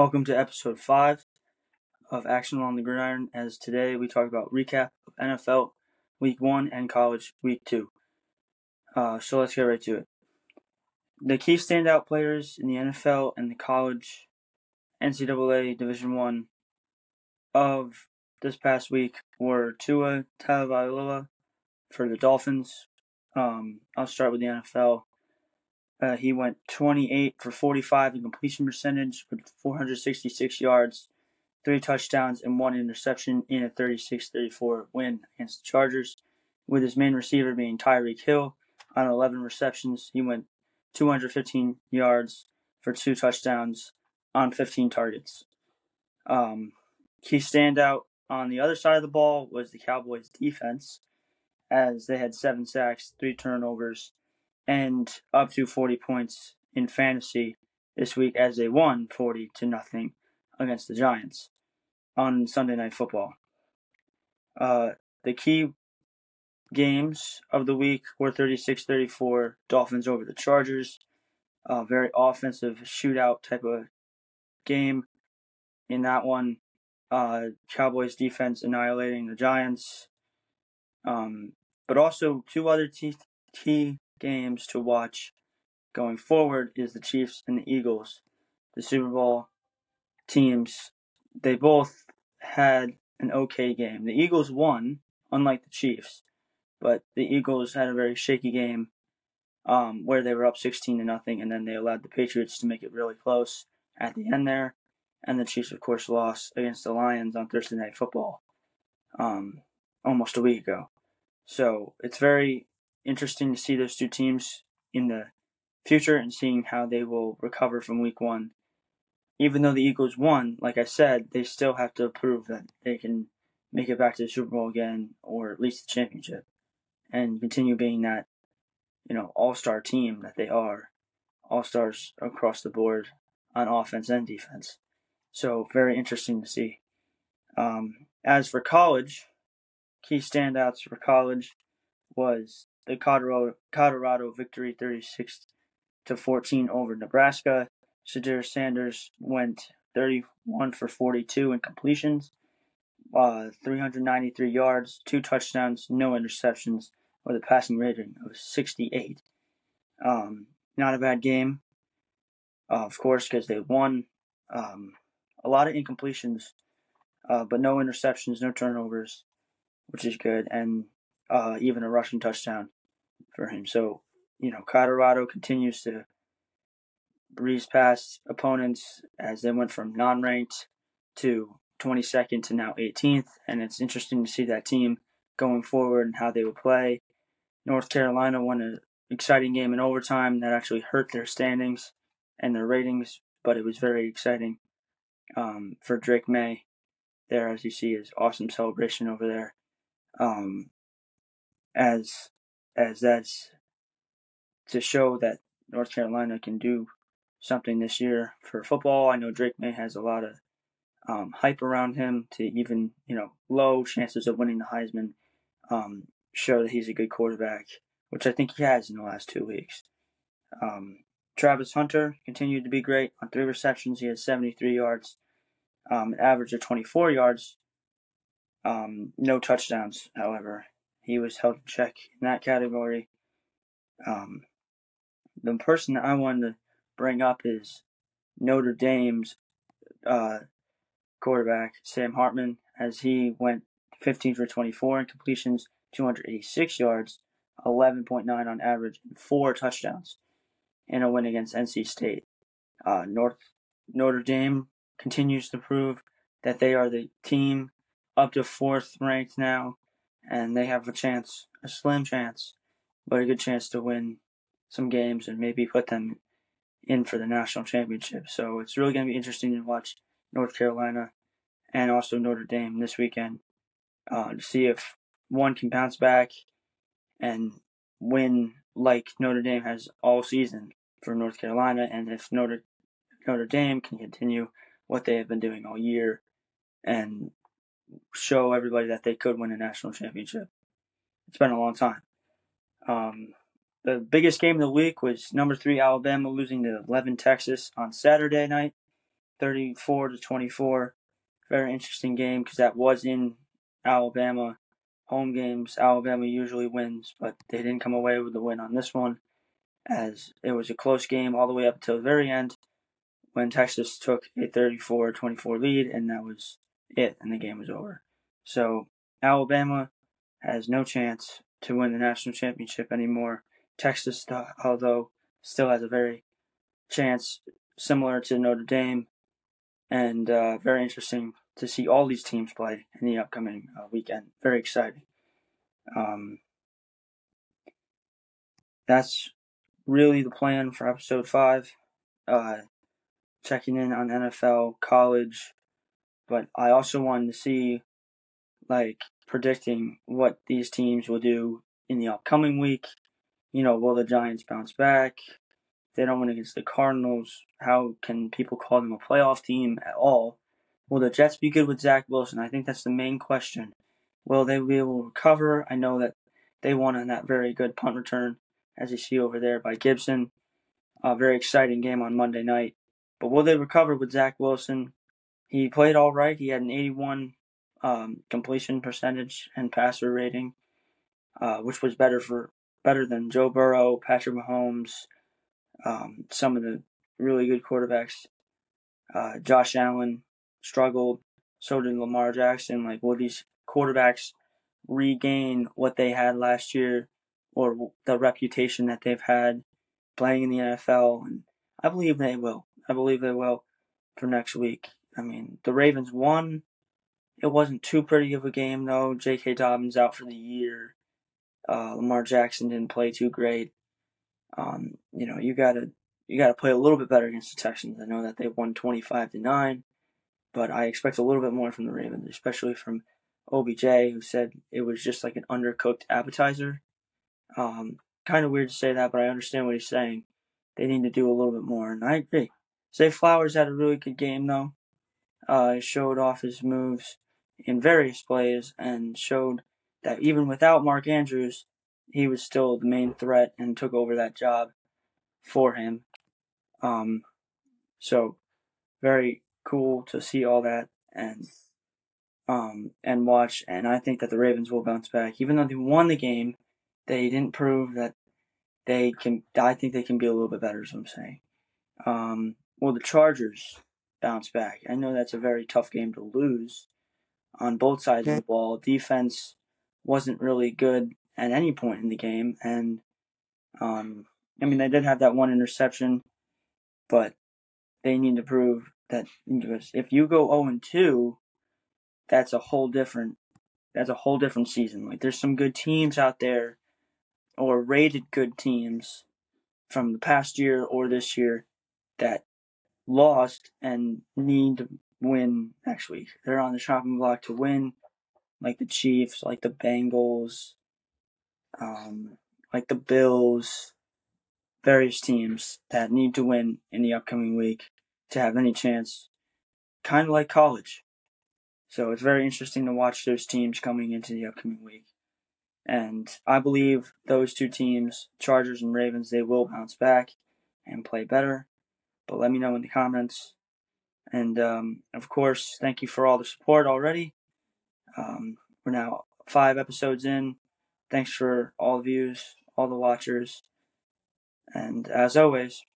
Welcome to episode 5 of Action on the Gridiron, as today we talk about recap of NFL Week 1 and college Week 2. So let's get right to it. The key standout players in the NFL and the college NCAA Division I of this past week were Tua Tagovailoa for the Dolphins. I'll start with the NFL. He went 28 for 45 in completion percentage with 466 yards, 3 touchdowns, and 1 interception in a 36-34 win against the Chargers, with his main receiver being Tyreek Hill. On 11 receptions, he went 215 yards for 2 touchdowns on 15 targets. Key standout on the other side of the ball was the Cowboys' defense, as they had 7 sacks, 3 turnovers, and up to 40 points in fantasy this week, as they won 40-0 against the Giants on Sunday Night Football. The key games of the week were 36-34 Dolphins over the Chargers, a very offensive shootout type of game. In that one, Cowboys defense annihilating the Giants, but also 2 other key games to watch going forward is the Chiefs and the Eagles. The Super Bowl teams, they both had an okay game. The Eagles won, unlike the Chiefs, but the Eagles had a very shaky game where they were up 16-0, and then they allowed the Patriots to make it really close at the end there. And the Chiefs, of course, lost against the Lions on Thursday Night Football almost a week ago. So it's very interesting to see those 2 teams in the future and seeing how they will recover from week 1. Even though the Eagles won, like I said, they still have to prove that they can make it back to the Super Bowl again, or at least the championship, and continue being that, all-star team that they are, all-stars across the board on offense and defense. So very interesting to see. As for college, key standouts for college was the Colorado victory 36-14 over Nebraska. Sadir Sanders went 31 for 42 in completions, 393 yards, 2 touchdowns, no interceptions, with a passing rating of 68. Not a bad game, of course, because they won. A lot of incompletions, but no interceptions, no turnovers, which is good, and even a rushing touchdown for him. So, Colorado continues to breeze past opponents, as they went from non-ranked to 22nd to now 18th. And it's interesting to see that team going forward and how they will play. North Carolina won an exciting game in overtime that actually hurt their standings and their ratings, but it was very exciting for Drake May there, as you see his awesome celebration over there. As that's to show that North Carolina can do something this year for football. I know Drake May has a lot of hype around him to even, low chances of winning the Heisman, show that he's a good quarterback, which I think he has in the last 2 weeks. Travis Hunter continued to be great. On 3 receptions, he had 73 yards, an average of 24 yards. No touchdowns, however. He was held in check in that category. The person that I wanted to bring up is Notre Dame's quarterback, Sam Hartman, as he went 15 for 24 in completions, 286 yards, 11.9 on average, and 4 touchdowns in a win against NC State. Notre Dame continues to prove that they are the team up to 4th ranked now, and they have a chance, a slim chance, but a good chance to win some games and maybe put them in for the national championship. So it's really going to be interesting to watch North Carolina and also Notre Dame this weekend to see if one can bounce back and win like Notre Dame has all season for North Carolina, and if Notre Dame can continue what they have been doing all year and show everybody that they could win a national championship. It's been a long time. The biggest game of the week was number 3 Alabama losing to 11 Texas on Saturday night, 34-24. Very interesting game because that was in Alabama. Home games, Alabama usually wins, but they didn't come away with the win on this one, as it was a close game all the way up to the very end when Texas took a 34-24 lead, and that was it, and the game was over. So Alabama has no chance to win the national championship anymore. Texas, although, still has a very chance similar to Notre Dame, and very interesting to see all these teams play in the upcoming weekend. Very exciting. That's really the plan for episode 5. Checking in on NFL, college. But I also wanted to see, predicting what these teams will do in the upcoming week. You know, will the Giants bounce back? If they don't win against the Cardinals, how can people call them a playoff team at all? Will the Jets be good with Zach Wilson? I think that's the main question. Will they be able to recover? I know that they won on that very good punt return, as you see over there by Gibson. A very exciting game on Monday night. But will they recover with Zach Wilson? He played all right. He had an 81 completion percentage and passer rating, which was better than Joe Burrow, Patrick Mahomes, some of the really good quarterbacks. Josh Allen struggled, so did Lamar Jackson. Will these quarterbacks regain what they had last year or the reputation that they've had playing in the NFL? And I believe they will. I believe they will for next week. I mean, the Ravens won. It wasn't too pretty of a game, though. J.K. Dobbins out for the year. Lamar Jackson didn't play too great. You gotta play a little bit better against the Texans. I know that they won 25-9. But I expect a little bit more from the Ravens, especially from OBJ, who said it was just like an undercooked appetizer. Kind of weird to say that, but I understand what he's saying. They need to do a little bit more, and I agree. Say Flowers had a really good game, though. He showed off his moves in various plays and showed that even without Mark Andrews, he was still the main threat and took over that job for him. So, very cool to see all that and watch, and I think that the Ravens will bounce back. Even though they won the game, they didn't prove that they can. I think they can be a little bit better, is what I'm saying. Will the Chargers bounce back? I know that's a very tough game to lose on both sides of the ball. Defense wasn't really good at any point in the game, and they did have that one interception, but they need to prove that if you go 0-2, that's a whole different season. There's some good teams out there, or rated good teams from the past year or this year that lost and need to win next week. They're on the chopping block to win, like the Chiefs, like the Bengals, like the Bills, various teams that need to win in the upcoming week to have any chance, kind of like college. So it's very interesting to watch those teams coming into the upcoming week. And I believe those two teams, Chargers and Ravens, they will bounce back and play better. But let me know in the comments. And, of course, thank you for all the support already. We're now 5 episodes in. Thanks for all the views, all the watchers. And as always,